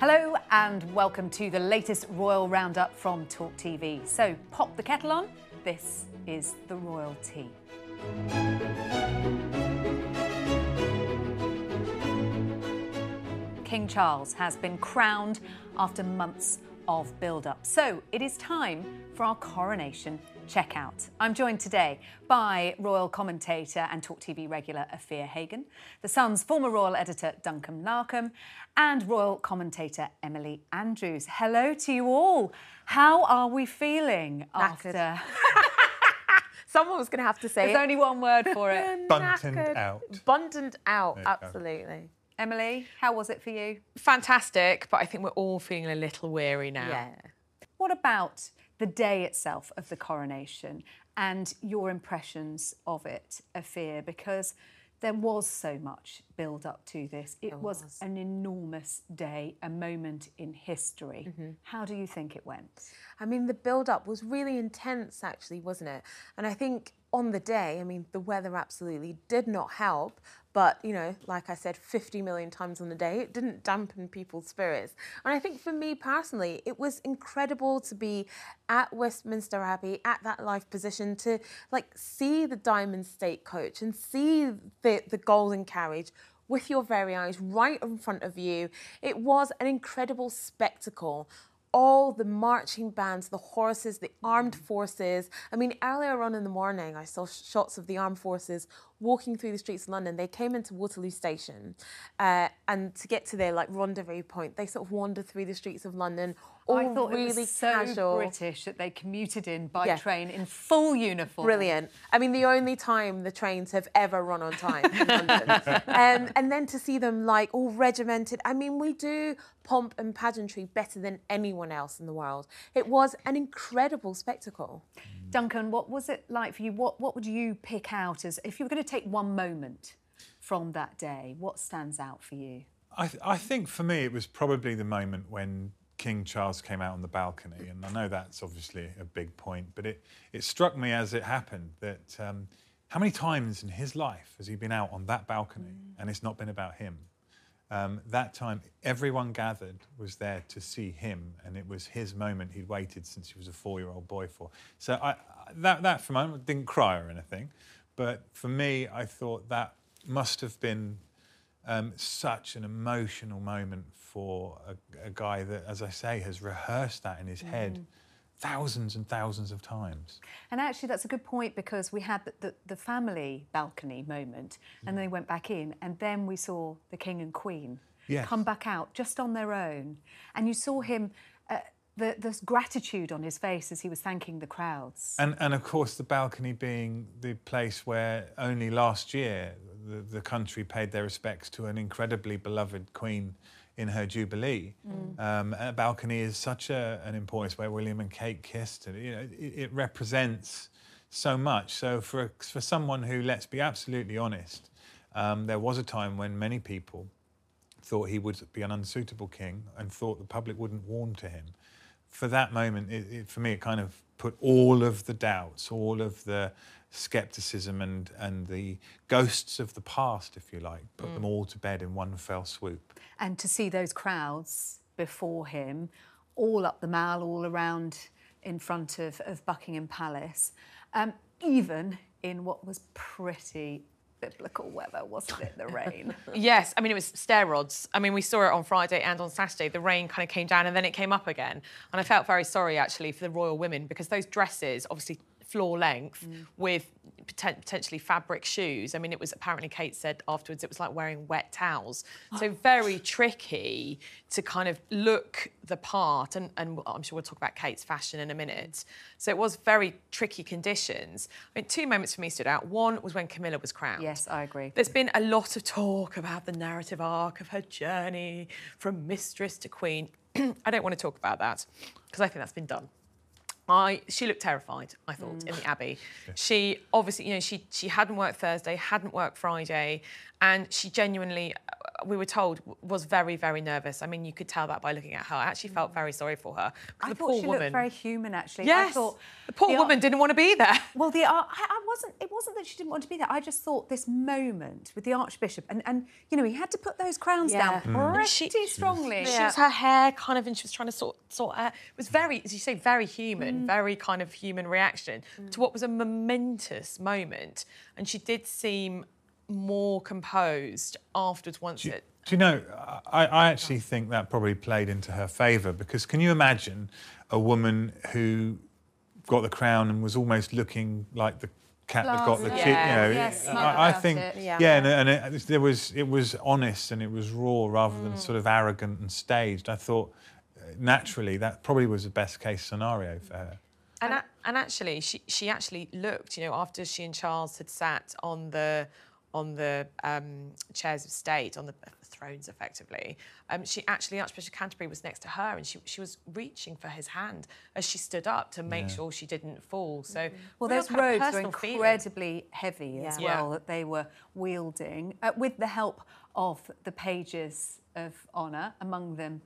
Hello and welcome to the latest Royal Roundup from Talk TV. So pop the kettle on, this is the Royal Tea. King Charles has been crowned after months of build-up. So it is time for our coronation checkout. I'm joined today by royal commentator and Talk TV regular Afia Hagen, The Sun's former royal editor Duncan Larcombe, and royal commentator Emily Andrews. Hello to you all. How are we feeling after? Someone was going to have to say it. There's only one word for it. Bunted out. Bunted out, absolutely. Emily, how was it for you? Fantastic, but I think we're all feeling a little weary now. Yeah. What about the day itself of the coronation and your impressions of it, Afia? Because there was so much build-up to this. It was an enormous day, a moment in history. How do you think it went? I mean, the build-up was really intense, actually, wasn't it? And I think on the day, I mean, the weather absolutely did not help. But, you know, like I said 50 million times on the day, it didn't dampen people's spirits. And I think for me personally, it was incredible to be at Westminster Abbey, at that live position, to, like, see the Diamond State coach and see the golden carriage with your very eyes right in front of you. It was an incredible spectacle. All the marching bands, the horses, the armed forces. I mean, earlier on in the morning, I saw shots of the armed forces walking through the streets of London. They came into Waterloo Station and to get to their, like, rendezvous point, they sort of wandered through the streets of London. I thought really it was so casual. British that they commuted in by train in full uniform. Brilliant. I mean, the only time the trains have ever run on time in London. And then to see them, like, all regimented. I mean, we do pomp and pageantry better than anyone else in the world. It was an incredible spectacle. Duncan, what was it like for you? What would you pick out as, if you were going to take one moment from that day, what stands out for you? I think for me, it was probably the moment when King Charles came out on the balcony, and I know that's obviously a big point, but it struck me as it happened that how many times in his life has he been out on that balcony and it's not been about him? That time, everyone gathered was there to see him, and it was his moment he'd waited since he was a four-year-old boy for. So that for a moment, didn't cry or anything, but for me, I thought that must have been such an emotional moment for a guy that, as I say, has rehearsed that in his head thousands and thousands of times. And actually, that's a good point, because we had the family balcony moment, and they went back in, and then we saw the King and Queen come back out just on their own, and you saw him. There's gratitude on his face as he was thanking the crowds. And of course, the balcony being the place where only last year the country paid their respects to an incredibly beloved Queen in her Jubilee. A balcony is such an important where William and Kate kissed. And, you know, it represents so much. So for someone who, let's be absolutely honest, there was a time when many people thought he would be an unsuitable king and thought the public wouldn't warm to him. For that moment, for me, it kind of put all of the doubts, all of the scepticism and the ghosts of the past, if you like, put them all to bed in one fell swoop. And to see those crowds before him, all up the Mall, all around in front of Buckingham Palace, even in what was pretty biblical weather, wasn't it, the rain? Yes, I mean, it was stair rods. I mean, we saw it on Friday and on Saturday. The rain kind of came down and then it came up again. And I felt very sorry, actually, for the royal women, because those dresses, obviously floor length, with potentially fabric shoes. I mean, it was apparently, Kate said afterwards, it was like wearing wet towels. So very tricky to kind of look the part. And I'm sure we'll talk about Kate's fashion in a minute. So it was very tricky conditions. I mean, two moments for me stood out. One was when Camilla was crowned. Yes, I agree. There's been a lot of talk about the narrative arc of her journey from mistress to queen. I don't want to talk about that because I think that's been done. She looked terrified, I thought, in the Abbey. She obviously, you know, she hadn't worked Thursday, hadn't worked Friday, and she genuinely, we were told, was very, very nervous. I mean, you could tell that by looking at her. I actually felt very sorry for her. I thought she looked very human, actually. Yes, I thought the poor woman didn't want to be there. Well, I wasn't. It wasn't that she didn't want to be there. I just thought this moment with the Archbishop, and you know, he had to put those crowns down pretty strongly. She was her hair kind of, and she was trying to sort out. It was very, as you say, very human, very kind of human reaction to what was a momentous moment, and she did seem more composed afterwards once it... Do you know, I actually think that probably played into her favour, because can you imagine a woman who got the crown and was almost looking like the cat that got the kid? Yeah. You know, I think, and there was, it was honest and it was raw rather than sort of arrogant and staged. I thought, naturally, that probably was the best-case scenario for her. And actually, she actually looked, you know, after she and Charles had sat on the chairs of state, on the thrones, effectively. She actually, Archbishop Canterbury was next to her, and she was reaching for his hand as she stood up to make sure she didn't fall. So, well, those robes were incredibly heavy as well, that they were wielding, with the help of the pages of honour, among them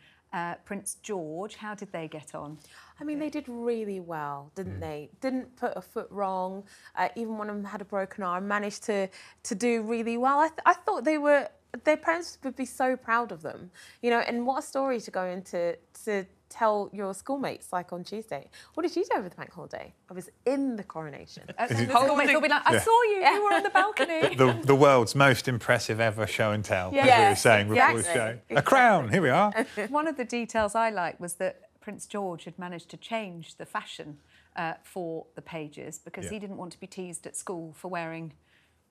Prince George. How did they get on? I mean, they did really well, didn't they? Didn't put a foot wrong. Even one of them had a broken arm, managed to do really well. I thought they were... Their parents would be so proud of them. You know, and what a story to go into to tell your schoolmates, like, on Tuesday. What did you do over the bank holiday? I was in the coronation. The schoolmates will be like, I saw you, you were on the balcony. The world's most impressive ever show and tell, as we were saying before the show. A crown, here we are. One of the details I liked was that Prince George had managed to change the fashion for the pages, because he didn't want to be teased at school for wearing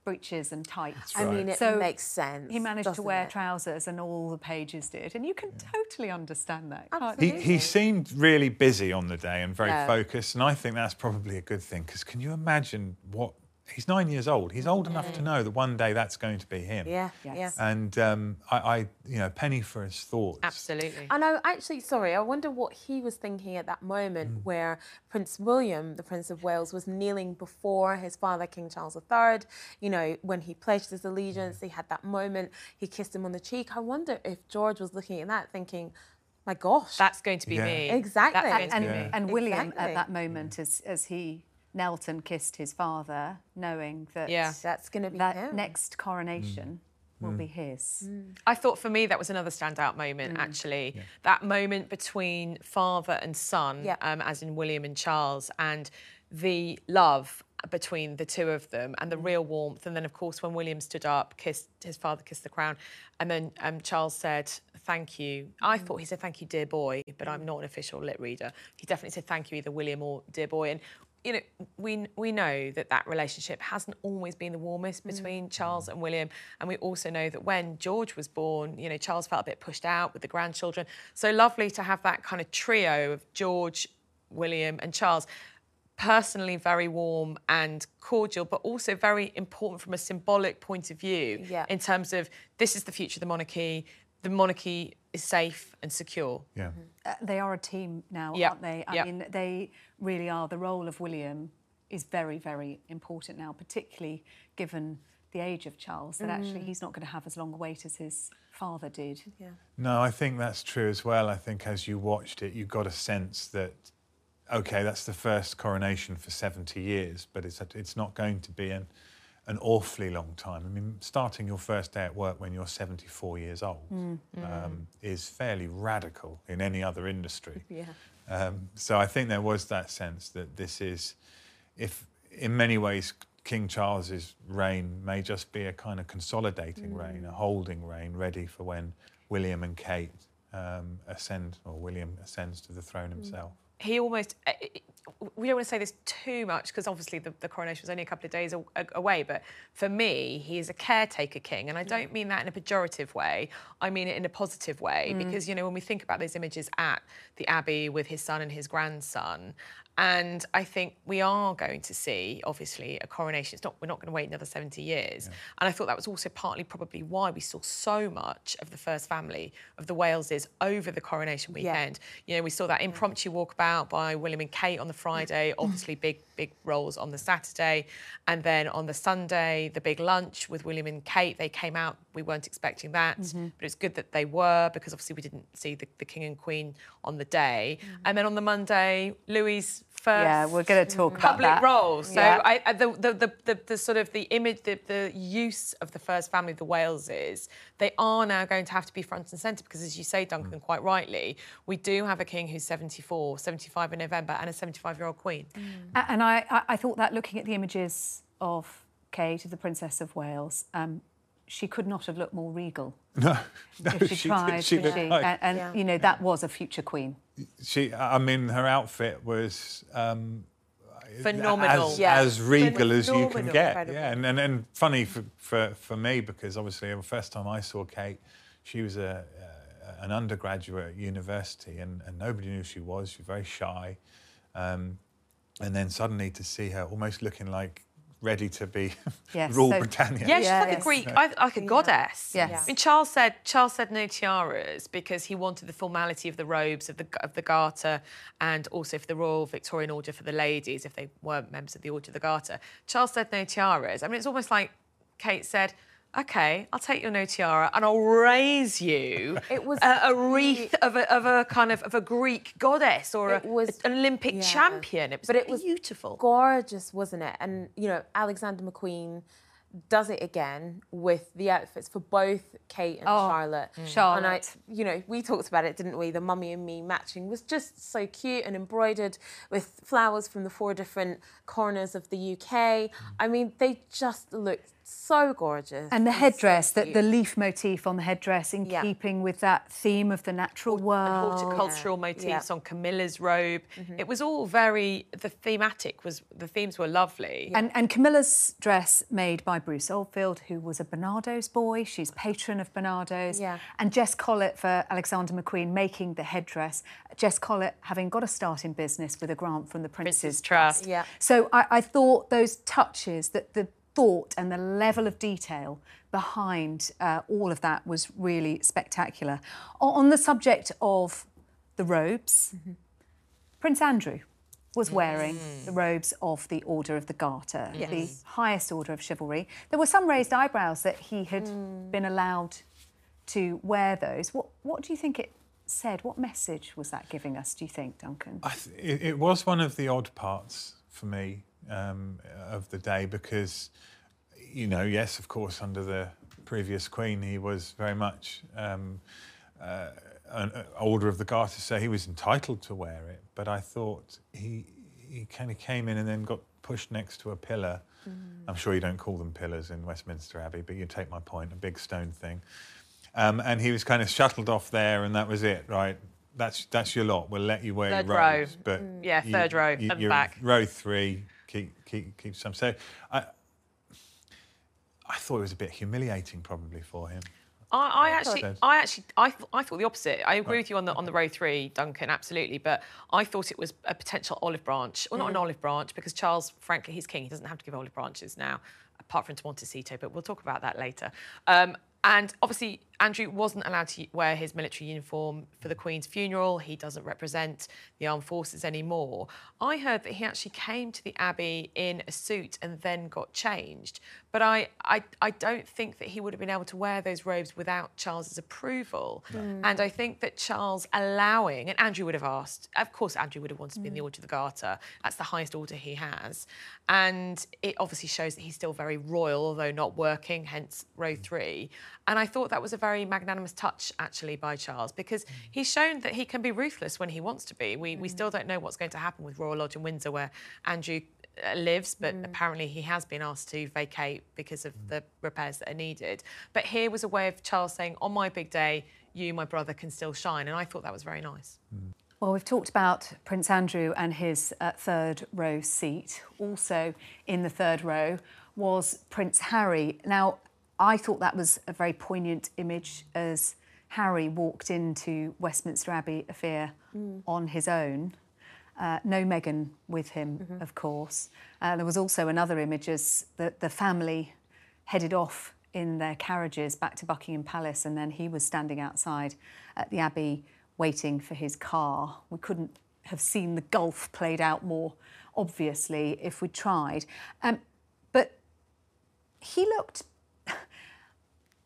breeches and tights. Right. I mean, it makes sense. He managed to wear trousers, and all the pages did, and you can totally understand that. He seemed really busy on the day and very focused, and I think that's probably a good thing, because can you imagine what... He's 9 years old. He's old enough to know that one day that's going to be him. Yeah, yes. And I, you know, penny for his thoughts. Absolutely. And I actually, sorry, I wonder what he was thinking at that moment where Prince William, the Prince of Wales, was kneeling before his father, King Charles III. You know, when he pledged his allegiance, he had that moment. He kissed him on the cheek. I wonder if George was looking at that thinking, my gosh, that's going to be me. Exactly. And William at that moment, as he knelt and kissed his father, knowing that that's going to be that him. Next coronation will be his. I thought for me that was another standout moment, actually. Yeah. That moment between father and son, as in William and Charles, and the love between the two of them and the real warmth. And then, of course, when William stood up, his father kissed the crown, and then Charles said, thank you. I thought he said, thank you, dear boy, but I'm not an official lip reader. He definitely said thank you, either William or dear boy. And you know, we know that that relationship hasn't always been the warmest between Charles and William, and we also know that when George was born, you know, Charles felt a bit pushed out with the grandchildren. So lovely to have that kind of trio of George, William and Charles. Personally very warm and cordial, but also very important from a symbolic point of view in terms of this is the future of the monarchy. The monarchy is safe and secure. Yeah, they are a team now, aren't they? I mean, they really are. The role of William is very, very important now, particularly given the age of Charles, that actually he's not going to have as long a wait as his father did. Yeah. No, I think that's true as well. I think as you watched it, you got a sense that, OK, that's the first coronation for 70 years, but it's not going to be an awfully long time. I mean, starting your first day at work when you're 74 years old is fairly radical in any other industry. So I think there was that sense that this is, if in many ways King Charles's reign may just be a kind of consolidating reign, a holding reign, ready for when William and Kate ascend, or William ascends to the throne himself. He almost... we don't want to say this too much, because obviously the coronation was only a couple of days away, but for me, he is a caretaker king, and I don't mean that in a pejorative way. I mean it in a positive way, because, you know, when we think about those images at the Abbey with his son and his grandson, and I think we are going to see, obviously, a coronation. It's not, we're not going to wait another 70 years. Yeah. And I thought that was also partly probably why we saw so much of the first family of the Waleses over the coronation weekend. You know, we saw that impromptu walkabout by William and Kate on the the Friday, obviously big roles on the Saturday. And then on the Sunday, the big lunch with William and Kate. They came out, we weren't expecting that, but it's good that they were, because obviously we didn't see the King and Queen on the day. And then on the Monday, Louis' first we're going to talk about that. Public role. So the sort of the image, the use of the first family of the Waleses, they are now going to have to be front and centre, because as you say, Duncan, quite rightly, we do have a king who's 74, 75 in November, and a 75-year-old queen. And I thought that, looking at the images of Kate, of the Princess of Wales, she could not have looked more regal. No, if she tried, she did. And you know, that was a future queen. I mean, her outfit was phenomenal, as regal as you can get. Incredible. Yeah, and funny for me, because obviously the first time I saw Kate, she was an undergraduate at university, and nobody knew who she was. She was very shy, and then suddenly to see her almost looking like ready to be rule Britannia. Yeah, she's like a Greek, like a goddess. Yes. I mean, Charles said no tiaras, because he wanted the formality of the robes of the Garter, and also for the Royal Victorian Order for the ladies, if they weren't members of the Order of the Garter. Charles said no tiaras. I mean, it's almost like Kate said, OK, I'll take your no tiara and I'll raise you it was a wreath of a Greek goddess, or an Olympic champion. It was beautiful. It was gorgeous, wasn't it? And, you know, Alexander McQueen does it again with the outfits for both Kate and Charlotte. And you know, we talked about it, didn't we? The Mummy and Me matching was just so cute, and embroidered with flowers from the four different corners of the UK. I mean, they just looked so gorgeous. And the headdress, so the leaf motif on the headdress, in keeping with that theme of the natural world. And horticultural motifs on Camilla's robe. It was all very, the themes were lovely. And Camilla's dress made by Bruce Oldfield, who was a Barnardo's boy. She's patron of Barnardo's. And Jess Collett for Alexander McQueen, making the headdress. Jess Collett having got a start in business with a grant from the Prince's Trust. So I thought those touches, that the thought and the level of detail behind all of that was really spectacular. On the subject of the robes, Prince Andrew was wearing the robes of the Order of the Garter, the highest order of chivalry. There were some raised eyebrows that he had been allowed to wear those. What do you think it said? What message was that giving us, do you think, Duncan? It was one of the odd parts for me of the day, because, you know, yes, of course, under the previous Queen, he was very much an Order of the Garter, so he was entitled to wear it. But I thought he kind of came in and then got pushed next to a pillar. I'm sure you don't call them pillars in Westminster Abbey, but you take my point, a big stone thing. And he was kind of shuttled off there, and that was it, right? That's your lot. We'll let you wear third your robes, row. But third row and back. Row three. Keep some. So I thought it was a bit humiliating, probably, for him. I thought the opposite. I agree with you on the row three, Duncan, absolutely. But I thought it was a potential olive branch, well, not an olive branch, because Charles, frankly, he's king. He doesn't have to give olive branches now, apart from to Montecito. But we'll talk about that later. And obviously, Andrew wasn't allowed to wear his military uniform for the Queen's funeral. He doesn't represent the armed forces anymore. I heard that he actually came to the Abbey in a suit and then got changed. But I don't think that he would have been able to wear those robes without Charles's approval. And I think that Charles allowing, and Andrew would have asked, of course Andrew would have wanted to be in the Order of the Garter. That's the highest order he has. And it obviously shows that he's still very royal, although not working, hence row three. And I thought that was a very magnanimous touch, actually, by Charles, because he's shown that he can be ruthless when he wants to be. We still don't know what's going to happen with Royal Lodge in Windsor, where Andrew lives, but apparently he has been asked to vacate because of the repairs that are needed. But here was a way of Charles saying, on my big day, you, my brother, can still shine. And I thought that was very nice. Well, we've talked about Prince Andrew and his third row seat. Also in the third row was Prince Harry. Now, I thought that was a very poignant image as Harry walked into Westminster Abbey, Afia, on his own. No Meghan with him, of course. There was also another image as the family headed off in their carriages back to Buckingham Palace, and then he was standing outside at the Abbey waiting for his car. We couldn't have seen the gulf played out more obviously if we tried. But he looked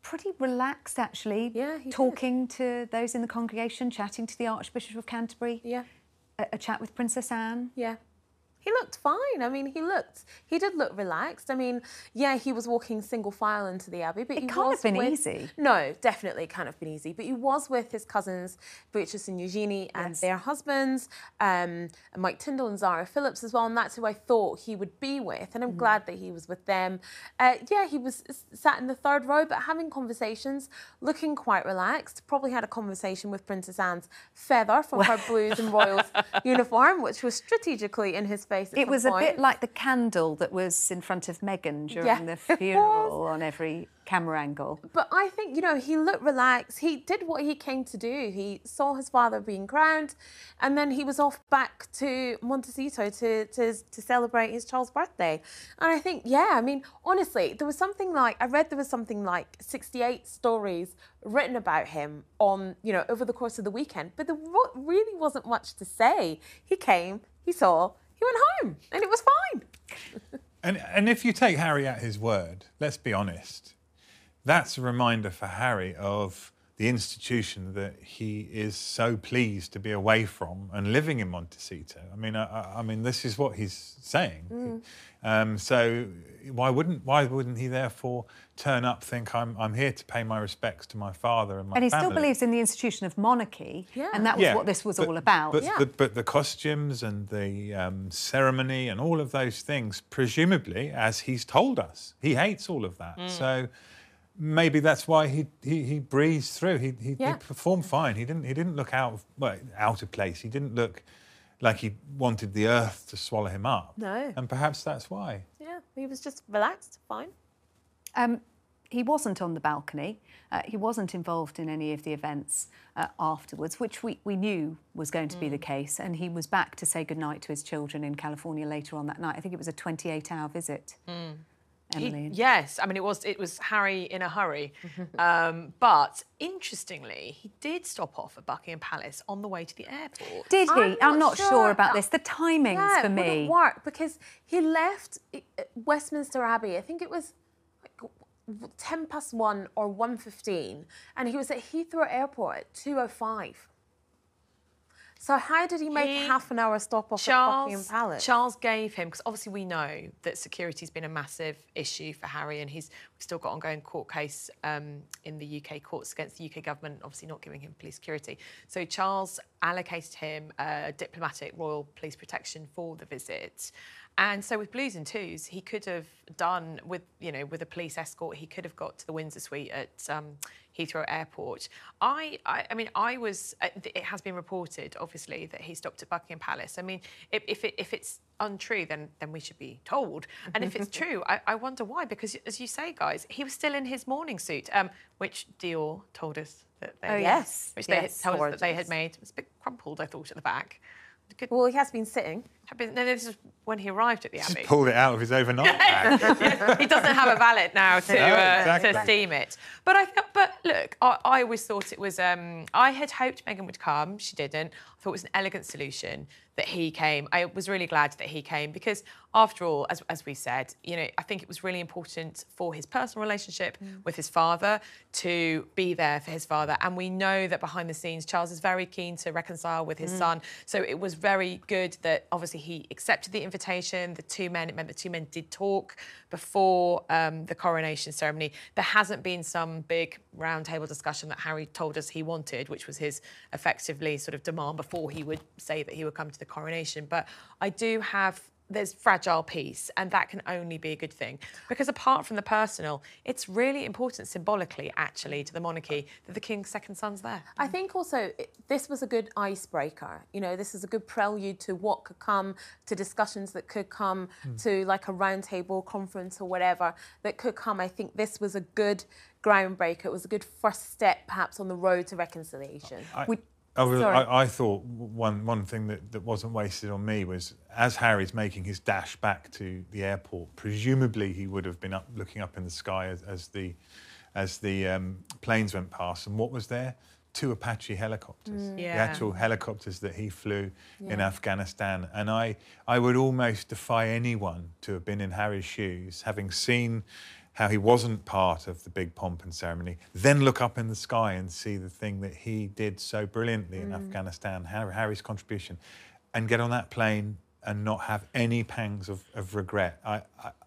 pretty relaxed, actually. Yeah, he talking did. To those in the congregation, chatting to the Archbishop of Canterbury. Yeah. A chat with Princess Anne. Yeah. He looked fine. I mean, he did look relaxed. I mean, yeah, he was walking single file into the Abbey, but it can't have been easy. No, definitely can't have been easy. But he was with his cousins, Beatrice and Eugenie, and their husbands, Mike Tyndall and Zara Phillips as well, and that's who I thought he would be with, and I'm glad that he was with them. Yeah, he was sat in the third row, but having conversations, looking quite relaxed, probably had a conversation with Princess Anne's feather from her blues and royals uniform, which was strategically in his face. It was a bit like the candle that was in front of Meghan during the funeral on every camera angle. But I think, you know, he looked relaxed. He did what he came to do. He saw his father being crowned, and then he was off back to Montecito to celebrate his child's birthday. And I think, yeah, I mean, honestly, there was something like, I read there was something like 68 stories written about him on, you know, over the course of the weekend, but there really wasn't much to say. He came, he saw, he went home, and it was fine. And if you take Harry at his word, let's be honest, that's a reminder for Harry of the institution that he is so pleased to be away from and living in Montecito. I mean, I mean, this is what he's saying. So why wouldn't he therefore turn up, think I'm here to pay my respects to my father and my family? And he still believes in the institution of monarchy, and that was what this was all about. But the costumes and the ceremony and all of those things, presumably, as he's told us, he hates all of that. So maybe that's why he breezed through. He performed fine. He didn't look out of place. He didn't look like he wanted the earth to swallow him up. No. And perhaps that's why. Yeah, he was just relaxed, fine. He wasn't on the balcony. He wasn't involved in any of the events afterwards, which we knew was going to be the case. And he was back to say goodnight to his children in California later on that night. I think it was a 28-hour visit. Emily. Yes, I mean, it was Harry in a hurry. But interestingly, he did stop off at Buckingham Palace on the way to the airport. Did he? I'm not sure about this. The timings for me. It wouldn't work because he left Westminster Abbey, I think it was 10 past 1 or 1:15, and he was at Heathrow Airport at 2:05. So how did he make half an hour stop off at Buckingham Palace? Charles gave him, because obviously we know that security's been a massive issue for Harry, and we've still got ongoing court case in the UK courts against the UK government, obviously not giving him police security. So Charles allocated him diplomatic royal police protection for the visit. And so with blues and twos, he could have done with a police escort, he could have got to the Windsor suite at Heathrow Airport. It has been reported, obviously, that he stopped at Buckingham Palace. I mean, if it's untrue, then we should be told. And if it's true, I wonder why, because as you say, guys, he was still in his morning suit, which Dior told us that they had made. It was a bit crumpled, I thought, at the back. Well, he has been sitting. No, this is when he arrived at the Abbey. He just pulled it out of his overnight bag. He doesn't have a valet now to steam it. But look, I always thought it was. I had hoped Meghan would come. She didn't. I thought it was an elegant solution that he came. I was really glad that he came because, after all, as we said, you know, I think it was really important for his personal relationship with his father to be there for his father. And we know that behind the scenes, Charles is very keen to reconcile with his son. So it was very good that obviously he accepted the invitation. It meant the two men did talk before the coronation ceremony. There hasn't been some big roundtable discussion that Harry told us he wanted, which was his effectively sort of demand before he would say that he would come to the coronation. But there's fragile peace, and that can only be a good thing. Because apart from the personal, it's really important symbolically, actually, to the monarchy that the king's second son's there. I think also this was a good icebreaker. You know, this is a good prelude to what could come, to discussions that could come, to like a roundtable conference or whatever that could come. I think this was a good groundbreaker. It was a good first step, perhaps, on the road to reconciliation. I thought one thing that wasn't wasted on me was, as Harry's making his dash back to the airport, presumably he would have been looking up in the sky as the planes went past. And what was there? two Apache helicopters, the actual helicopters that he flew in Afghanistan. And I would almost defy anyone to have been in Harry's shoes, having seen how he wasn't part of the big pomp and ceremony, then look up in the sky and see the thing that he did so brilliantly in Afghanistan, Harry's contribution, and get on that plane and not have any pangs of regret.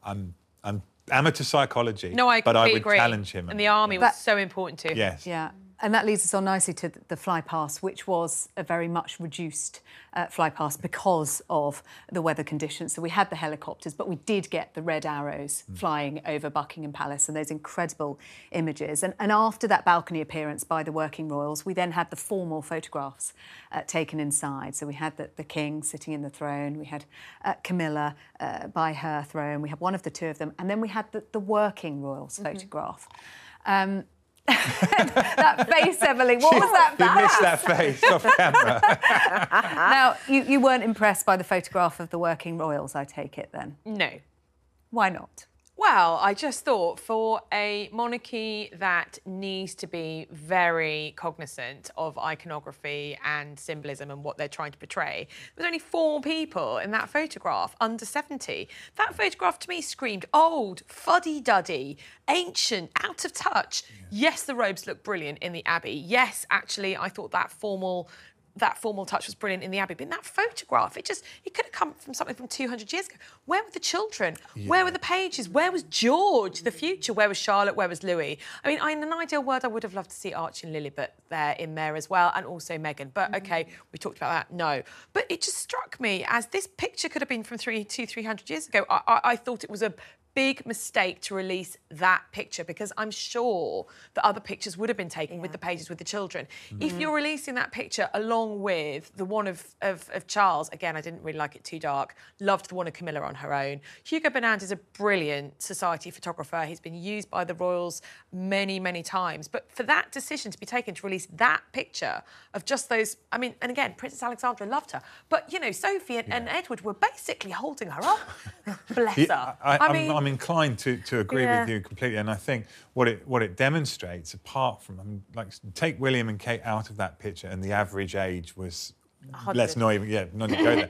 I'm amateur psychology, but I would challenge him. And the army was so important too. Yes. Yeah. And that leads us on nicely to the fly pass, which was a very much reduced fly pass because of the weather conditions. So we had the helicopters, but we did get the red arrows flying over Buckingham Palace and those incredible images. And after that balcony appearance by the working royals, we then had the formal photographs taken inside. So we had the king sitting in the throne, we had Camilla by her throne, we had one of the two of them, and then we had the working royals photograph. That face, Emily, what was that face? You missed that face off camera. Now, you weren't impressed by the photograph of the working royals, I take it, then? No. Why not? Well, I just thought for a monarchy that needs to be very cognizant of iconography and symbolism and what they're trying to portray, there's only four people in that photograph, under 70. That photograph to me screamed old, fuddy-duddy, ancient, out of touch. Yeah. Yes, the robes look brilliant in the Abbey. Yes, actually, I thought that formal touch was brilliant in the Abbey, but in that photograph, it could have come from something from 200 years ago. Where were the children? Yeah. Where were the pages? Where was George, the future? Where was Charlotte? Where was Louis? I mean, in an ideal world, I would have loved to see Archie and Lilibet there in there as well, and also Meghan. But okay, we talked about that. No, but it just struck me as this picture could have been from 300 years ago. I thought it was a big mistake to release that picture because I'm sure that other pictures would have been taken with the pages with the children. If you're releasing that picture along with the one of Charles, again, I didn't really like it too dark, loved the one of Camilla on her own. Hugo Bernand is a brilliant society photographer. He's been used by the royals many, many times. But for that decision to be taken to release that picture of just those, I mean, and again, Princess Alexandra loved her. But, you know, Sophie and Edward were basically holding her up. Bless her. I'm inclined to agree with you completely, and I think what it demonstrates, apart from, I mean, like, take William and Kate out of that picture, and the average age was 100. Let's not even go there.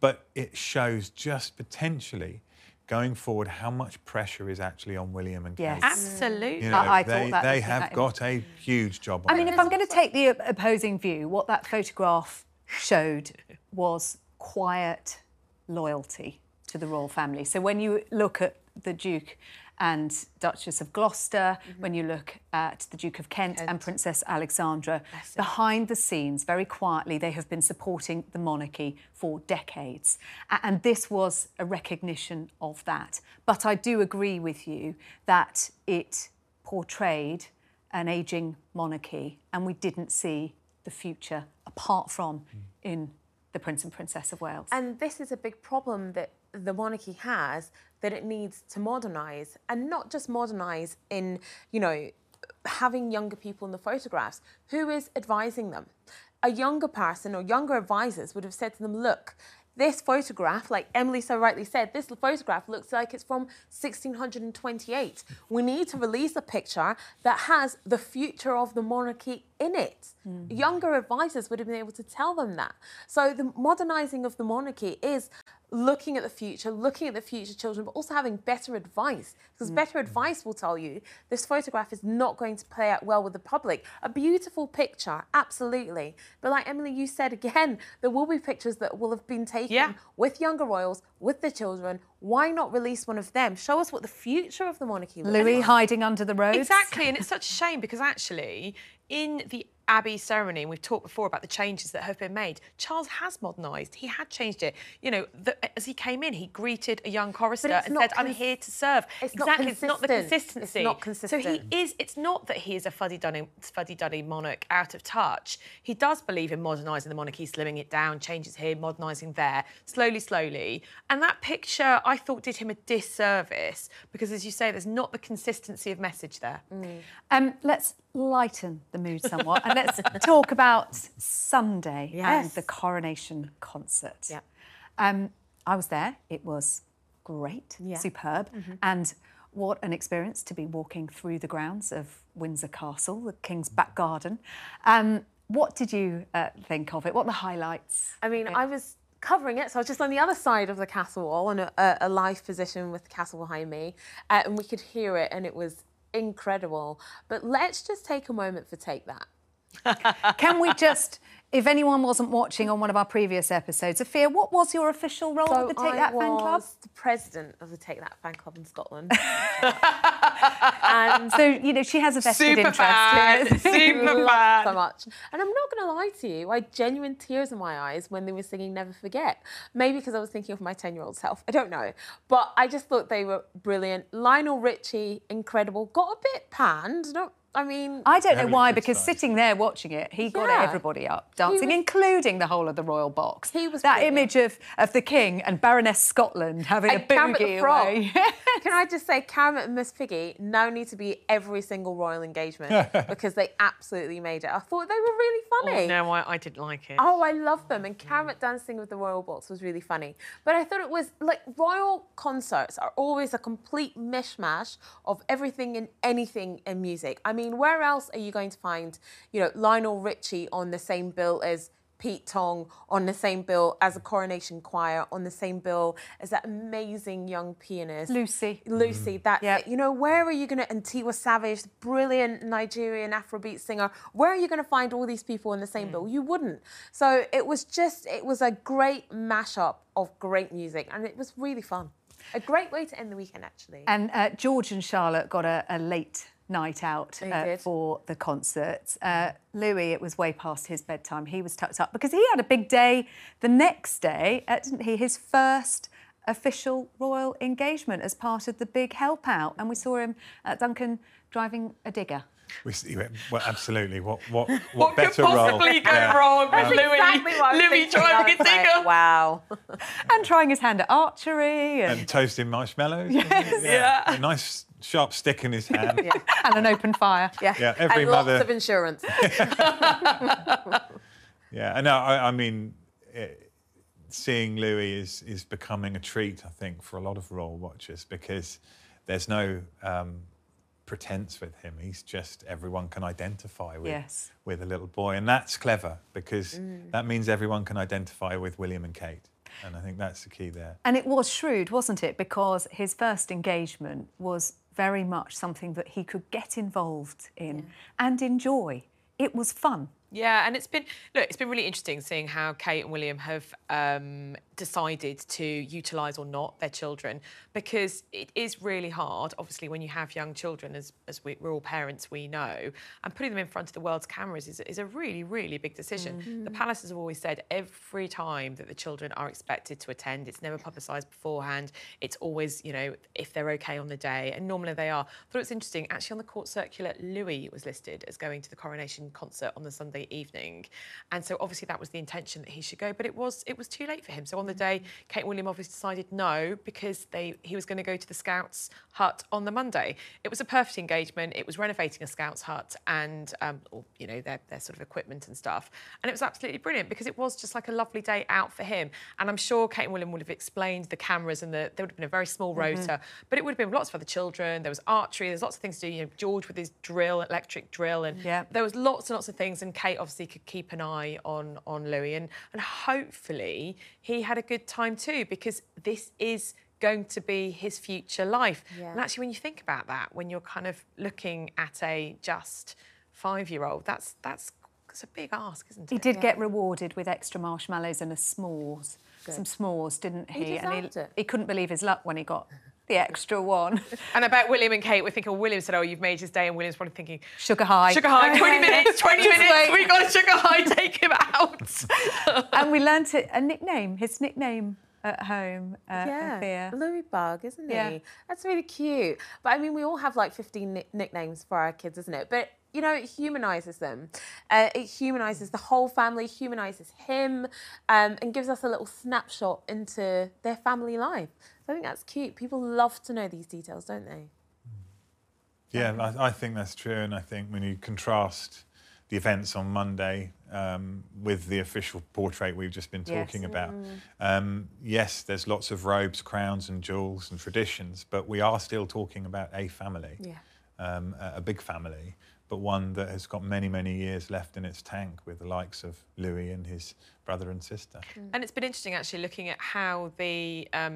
But it shows just potentially going forward how much pressure is actually on William and Kate. Absolutely. You know, they have got a huge job. I mean, if I'm going to take the opposing view, what that photograph showed was quiet loyalty to the royal family. So when you look at the Duke and Duchess of Gloucester, when you look at the Duke of Kent and Princess Alexandra, behind the scenes, very quietly, they have been supporting the monarchy for decades. And this was a recognition of that. But I do agree with you that it portrayed an ageing monarchy and we didn't see the future, apart from in the Prince and Princess of Wales. And this is a big problem that the monarchy has, that it needs to modernise, and not just modernise in, you know, having younger people in the photographs. Who is advising them? A younger person or younger advisors would have said to them, look, this photograph, like Emily so rightly said, this photograph looks like it's from 1628. We need to release a picture that has the future of the monarchy in it. Younger advisors would have been able to tell them that. So the modernising of the monarchy is looking at the future, looking at the future children, but also having better advice. Because better advice will tell you this photograph is not going to play out well with the public. A beautiful picture, absolutely. But like Emily, you said again, there will be pictures that will have been taken with younger royals, with the children. Why not release one of them? Show us what the future of the monarchy looks like. Louis hiding under the robes. Exactly, and it's such a shame because actually, in the Abbey ceremony, and we've talked before about the changes that have been made, Charles has modernised. He had changed it. You know, as he came in, he greeted a young chorister and said, I'm here to serve. It's not consistent. So he is, it's not that he is a fuddy-duddy monarch out of touch. He does believe in modernising the monarchy, slimming it down, changes here, modernising there, slowly, slowly. And that picture, I thought, did him a disservice because, as you say, there's not the consistency of message there. Let's lighten the mood somewhat and let's talk about Sunday and the coronation concert. I was there. It was great, superb, and What an experience to be walking through the grounds of Windsor Castle, the King's back garden. What did you think of it? What were the highlights? I mean, I was covering it, so I was just on the other side of the castle wall in a live position with the castle behind me, and we could hear it, and it was incredible. But let's just take a moment for Take That. Can we just, if anyone wasn't watching on one of our previous episodes, Afia, what was your official role of the Take That fan club? I was the president of the Take That fan club in Scotland. And so, you know, she has a vested interest. Super fan. So much. And I'm not going to lie to you, I had genuine tears in my eyes when they were singing Never Forget. Maybe because I was thinking of my 10-year-old self, I don't know. But I just thought they were brilliant. Lionel Richie, incredible. Got a bit panned, I mean... I don't know why, because sitting there watching it, he got everybody up dancing, including the whole of the royal box. He was that image of the King and Baroness Scotland having a boogie away. Can I just say, Kermit and Miss Piggy now need to be every single royal engagement because they absolutely made it. I thought they were really funny. Oh, no, I didn't like it. Oh, I love them. And Kermit dancing with the royal box was really funny. But I thought it was, like, royal concerts are always a complete mishmash of everything and anything in music. I mean, where else are you going to find, you know, Lionel Richie on the same bill as Pete Tong, on the same bill as a coronation choir, on the same bill as that amazing young pianist. Lucy, that's it. You know, where are you going to... And Tiwa Savage, brilliant Nigerian Afrobeat singer. Where are you going to find all these people on the same bill? You wouldn't. So it was just... It was a great mashup of great music, and it was really fun. A great way to end the weekend, actually. And George and Charlotte got a late... night out for the concerts. Louis, it was way past his bedtime. He was tucked up because he had a big day the next day, didn't he? His first official royal engagement as part of the big help out. And we saw him, Duncan, driving a digger. Well, absolutely. What better role? What could possibly go wrong with Louis driving a digger? Wow. And trying his hand at archery. And toasting marshmallows. Yes. Yeah. A nice sharp stick in his hand. Yeah. And an open fire. Yeah. Yeah. Every mother. Lots of insurance. Yeah. And I mean, seeing Louis is becoming a treat, I think, for a lot of royal watchers because there's no... pretense with him. He's just everyone can identify with a little boy, and that's clever because that means everyone can identify with William and Kate, and I think that's the key there. And it was shrewd, wasn't it, because his first engagement was very much something that he could get involved in and enjoy. It was fun. Yeah, and it's been really interesting seeing how Kate and William have decided to utilise or not their children, because it is really hard, obviously, when you have young children, as we're all parents, we know, and putting them in front of the world's cameras is a really, really big decision. The palaces have always said every time that the children are expected to attend, it's never publicised beforehand, it's always, you know, if they're OK on the day, and normally they are. I thought it's interesting, actually, on the court circular, Louis was listed as going to the coronation concert on the Sunday evening, and so obviously that was the intention that he should go, but it was too late for him. So on the day, Kate and William obviously decided no, because he was going to go to the Scouts hut on the Monday. It was a perfect engagement. It was renovating a Scouts hut and you know, their sort of equipment and stuff, and it was absolutely brilliant because it was just like a lovely day out for him. And I'm sure Kate and William would have explained the cameras, and there would have been a very small rota, but it would have been lots for the children. There was archery, there's lots of things to do. You know, George with his drill, electric drill, and there was lots and lots of things, and Kate obviously could keep an eye on Louis, and hopefully he had a good time too, because this is going to be his future life. And actually, when you think about that, when you're kind of looking at a just 5-year-old, that's a big ask, isn't it? He did get rewarded with extra marshmallows and some s'mores, didn't he? And he couldn't believe his luck when he got the extra one. And about William and Kate, we're thinking, oh, William said, oh, you've made his day, and William's probably thinking... Sugar high. Sugar high, 20 minutes, 20 minutes, we've got a sugar high, take him out. And we learnt a nickname, his nickname at home, Louis Bug, isn't he? Yeah. That's really cute. But, I mean, we all have, like, 15 nicknames for our kids, isn't it? But, you know, it humanises them. It humanises the whole family, humanises him, and gives us a little snapshot into their family life. So I think that's cute. People love to know these details, don't they? Yeah, I think that's true. And I think when you contrast the events on Monday with the official portrait we've just been talking about. Yes, there's lots of robes, crowns and jewels and traditions, but we are still talking about a family, a big family, but one that has got many, many years left in its tank with the likes of Louis and his brother and sister. And it's been interesting, actually, looking at how the, I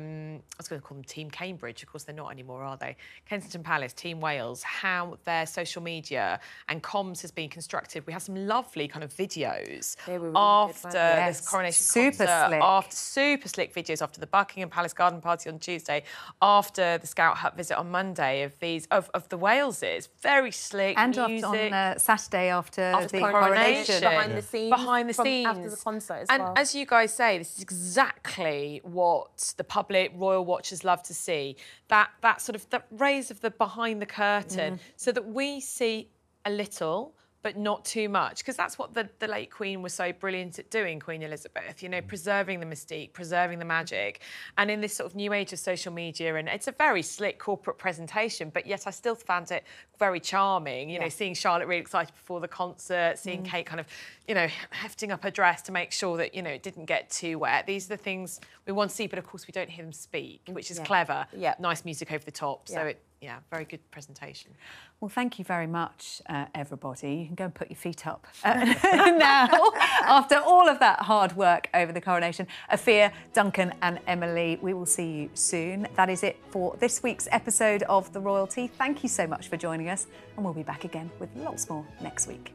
was going to call them Team Cambridge, of course they're not anymore, are they? Kensington Palace, Team Wales, how their social media and comms has been constructed. We have some lovely kind of videos really after this coronation concert, after super slick videos, after the Buckingham Palace garden party on Tuesday, after the Scout Hut visit on Monday of these, of the Waleses, very slick and music. On Saturday after the coronation. Behind the scenes. After the concert as well. And as you guys say, this is exactly what the public, royal watchers love to see. That sort of that raise of the behind the curtain so that we see a little but not too much, because that's what the late Queen was so brilliant at doing, Queen Elizabeth, you know, preserving the mystique, preserving the magic. And in this sort of new age of social media, and it's a very slick corporate presentation, but yet I still found it very charming, you know, seeing Charlotte really excited before the concert, seeing Kate kind of, you know, hefting up her dress to make sure that, you know, it didn't get too wet. These are the things we want to see, but of course we don't hear them speak, which is clever. Nice music over the top, so it... Yeah, very good presentation. Well, thank you very much, everybody. You can go and put your feet up now after all of that hard work over the coronation. Afia, Duncan and Emily, we will see you soon. That is it for this week's episode of The Royalty. Thank you so much for joining us, and we'll be back again with lots more next week.